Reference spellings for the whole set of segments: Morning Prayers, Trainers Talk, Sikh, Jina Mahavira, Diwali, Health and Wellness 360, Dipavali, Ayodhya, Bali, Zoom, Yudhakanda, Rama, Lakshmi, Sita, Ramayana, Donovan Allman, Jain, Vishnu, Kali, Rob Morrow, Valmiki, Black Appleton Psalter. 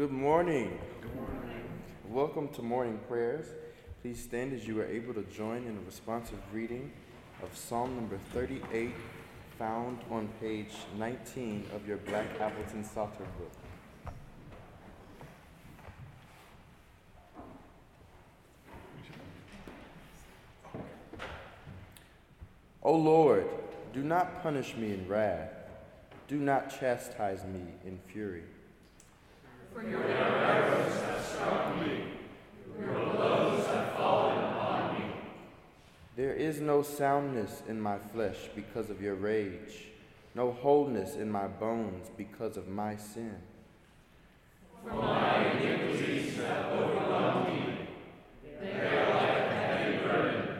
Good morning. Good morning. Welcome to morning prayers. Please stand as you are able to join in a responsive reading of Psalm number 38, found on page 19 of your Black Appleton Psalter book. O Lord, do not punish me in wrath. Do not chastise me in fury. For your arrows have struck me, your blows have fallen upon me. There is no soundness in my flesh because of your rage, no wholeness in my bones because of my sin. For my iniquities have overwhelmed me, they are like a heavy burden,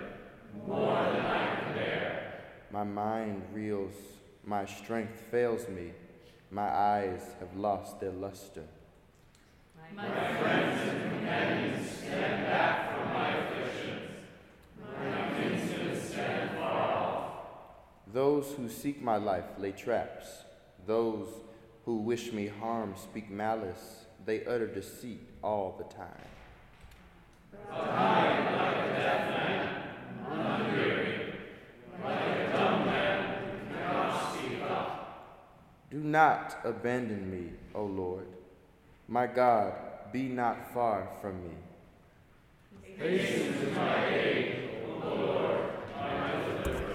more than I can bear. My mind reels, my strength fails me, my eyes have lost their luster. My friends and companions stand back from my afflictions. My kinsmen stand far off. Those who seek my life lay traps. Those who wish me harm speak malice. They utter deceit all the time. But I am like a deaf man, unweary, like a dumb man who cannot speak up. Do not abandon me, O Lord. My God, be not far from me. Hasten to my aid, O Lord, my deliverance.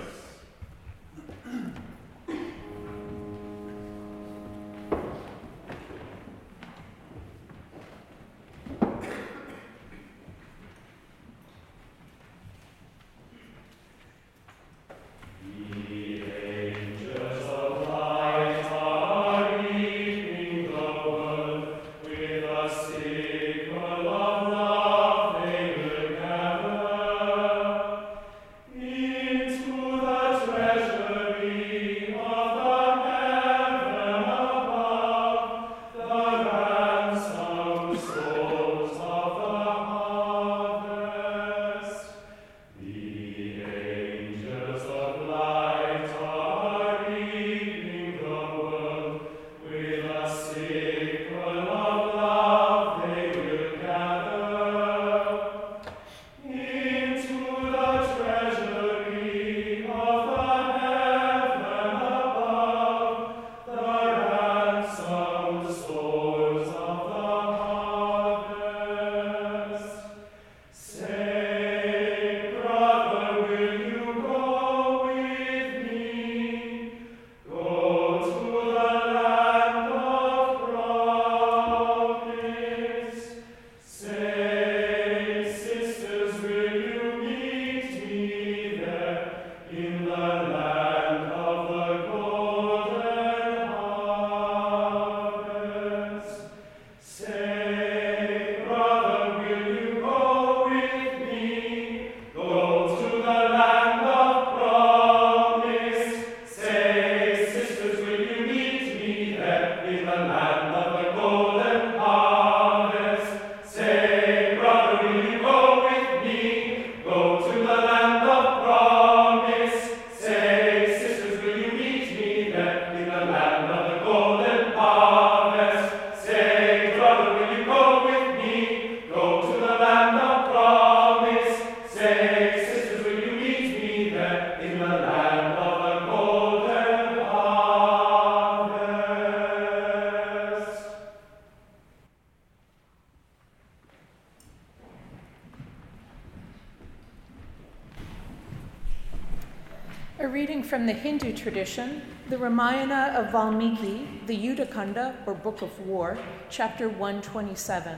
From the Hindu tradition, the Ramayana of Valmiki, the Yudhakanda, or Book of War, chapter 127.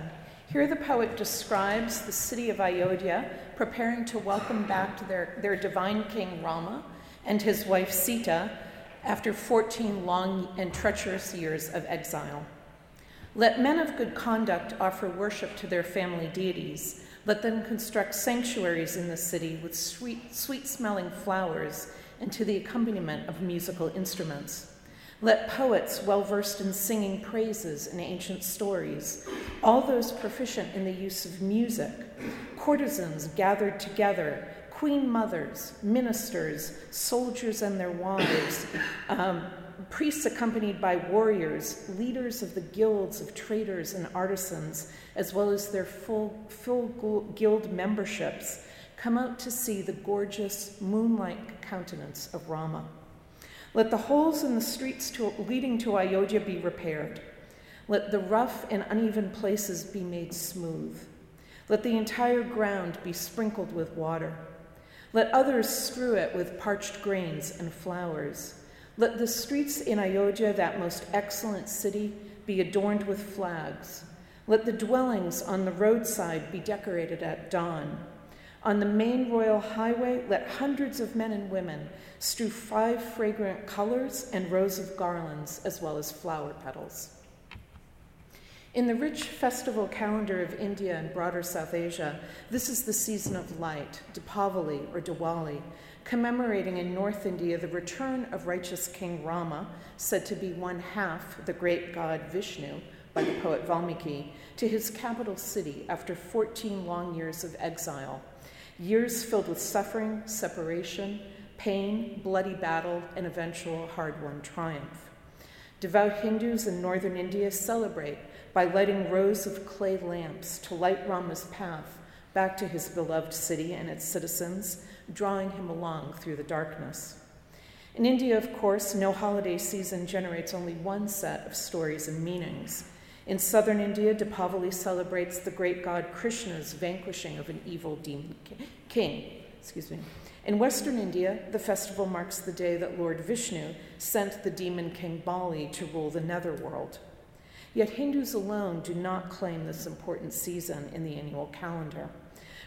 Here the poet describes the city of Ayodhya preparing to welcome back their divine king Rama and his wife Sita after 14 long and treacherous years of exile. Let men of good conduct offer worship to their family deities. Let them construct sanctuaries in the city with sweet-smelling flowers and to the accompaniment of musical instruments. Let poets well-versed in singing praises and ancient stories, all those proficient in the use of music, courtesans gathered together, queen mothers, ministers, soldiers and their wives, priests accompanied by warriors, leaders of the guilds of traders and artisans, as well as their full guild memberships, come out to see the gorgeous moonlight countenance of Rama. Let the holes in the streets leading to Ayodhya be repaired. Let the rough and uneven places be made smooth. Let the entire ground be sprinkled with water. Let others strew it with parched grains and flowers. Let the streets in Ayodhya, that most excellent city, be adorned with flags. Let the dwellings on the roadside be decorated at dawn. On the main royal highway, let hundreds of men and women strew 5 fragrant colors and rows of garlands, as well as flower petals. In the rich festival calendar of India and broader South Asia, this is the season of light, Dipavali or Diwali, commemorating in North India the return of righteous King Rama, said to be one half the great god Vishnu by the poet Valmiki, to his capital city after 14 long years of exile, years filled with suffering, separation, pain, bloody battle, and eventual hard-won triumph. Devout Hindus in northern India celebrate by lighting rows of clay lamps to light Rama's path back to his beloved city and its citizens, drawing him along through the darkness. In India, of course, no holiday season generates only one set of stories and meanings. In southern India, Dipavali celebrates the great god Krishna's vanquishing of an evil demon king. In western India, the festival marks the day that Lord Vishnu sent the demon king Bali to rule the netherworld. Yet Hindus alone do not claim this important season in the annual calendar.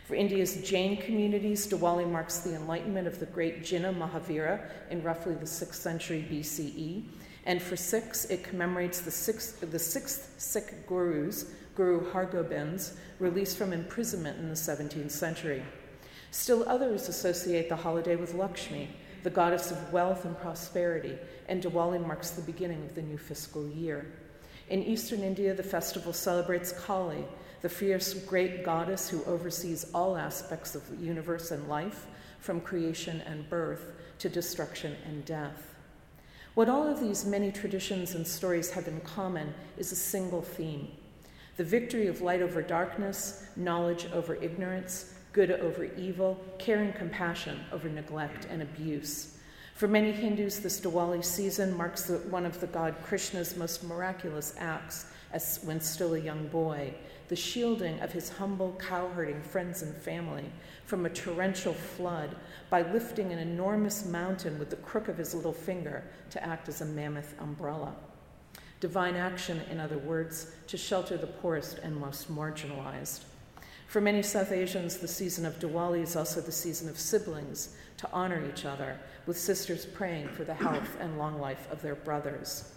For India's Jain communities, Diwali marks the enlightenment of the great Jina Mahavira in roughly the 6th century BCE, and for Sikhs, it commemorates the sixth Sikh gurus, Guru Hargobind's, release from imprisonment in the 17th century. Still others associate the holiday with Lakshmi, the goddess of wealth and prosperity, and Diwali marks the beginning of the new fiscal year. In eastern India, the festival celebrates Kali, the fierce great goddess who oversees all aspects of the universe and life, from creation and birth to destruction and death. What all of these many traditions and stories have in common is a single theme: the victory of light over darkness, knowledge over ignorance, good over evil, care and compassion over neglect and abuse. For many Hindus, this Diwali season marks one of the god Krishna's most miraculous acts as when still a young boy, the shielding of his humble cow-herding friends and family from a torrential flood by lifting an enormous mountain with the crook of his little finger to act as a mammoth umbrella. Divine action, in other words, to shelter the poorest and most marginalized. For many South Asians, the season of Diwali is also the season of siblings to honor each other, with sisters praying for the health and long life of their brothers.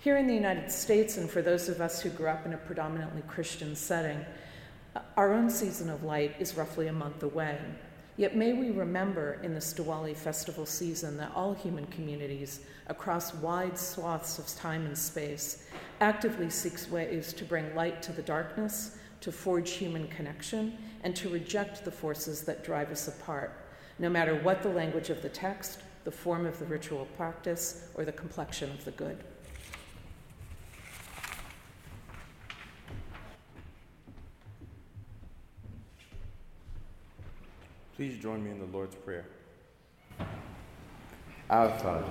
Here in the United States, and for those of us who grew up in a predominantly Christian setting, our own season of light is roughly a month away. Yet may we remember in this Diwali festival season that all human communities across wide swaths of time and space actively seeks ways to bring light to the darkness, to forge human connection, and to reject the forces that drive us apart, no matter what the language of the text, the form of the ritual practice, or the complexion of the good. Please join me in the Lord's Prayer. Our Father,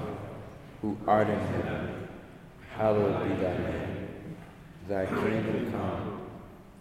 who art in heaven, hallowed be thy name. Thy kingdom come,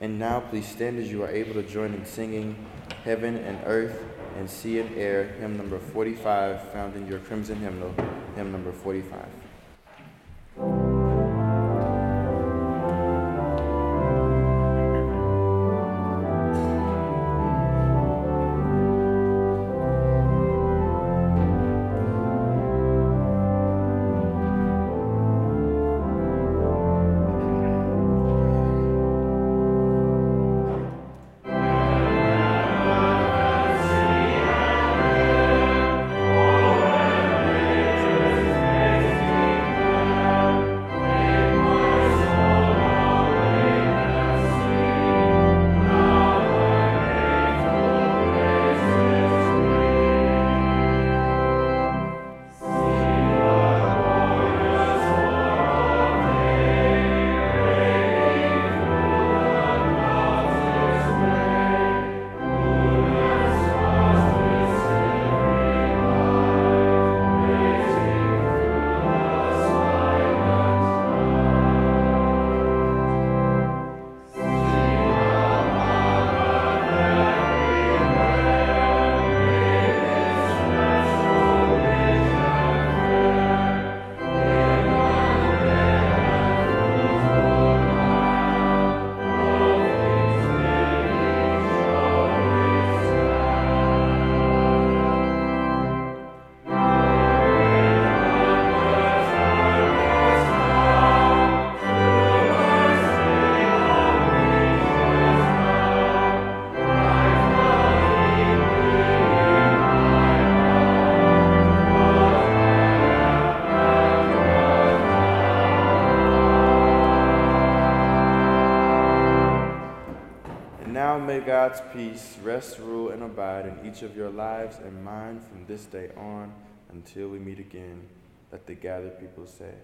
And now please stand as you are able to join in singing Heaven and Earth and Sea and Air, hymn number 45, found in your Crimson Hymnal, hymn number 45. may God's peace rest, rule, and abide in each of your lives and mine from this day on until we meet again. Let the gathered people say.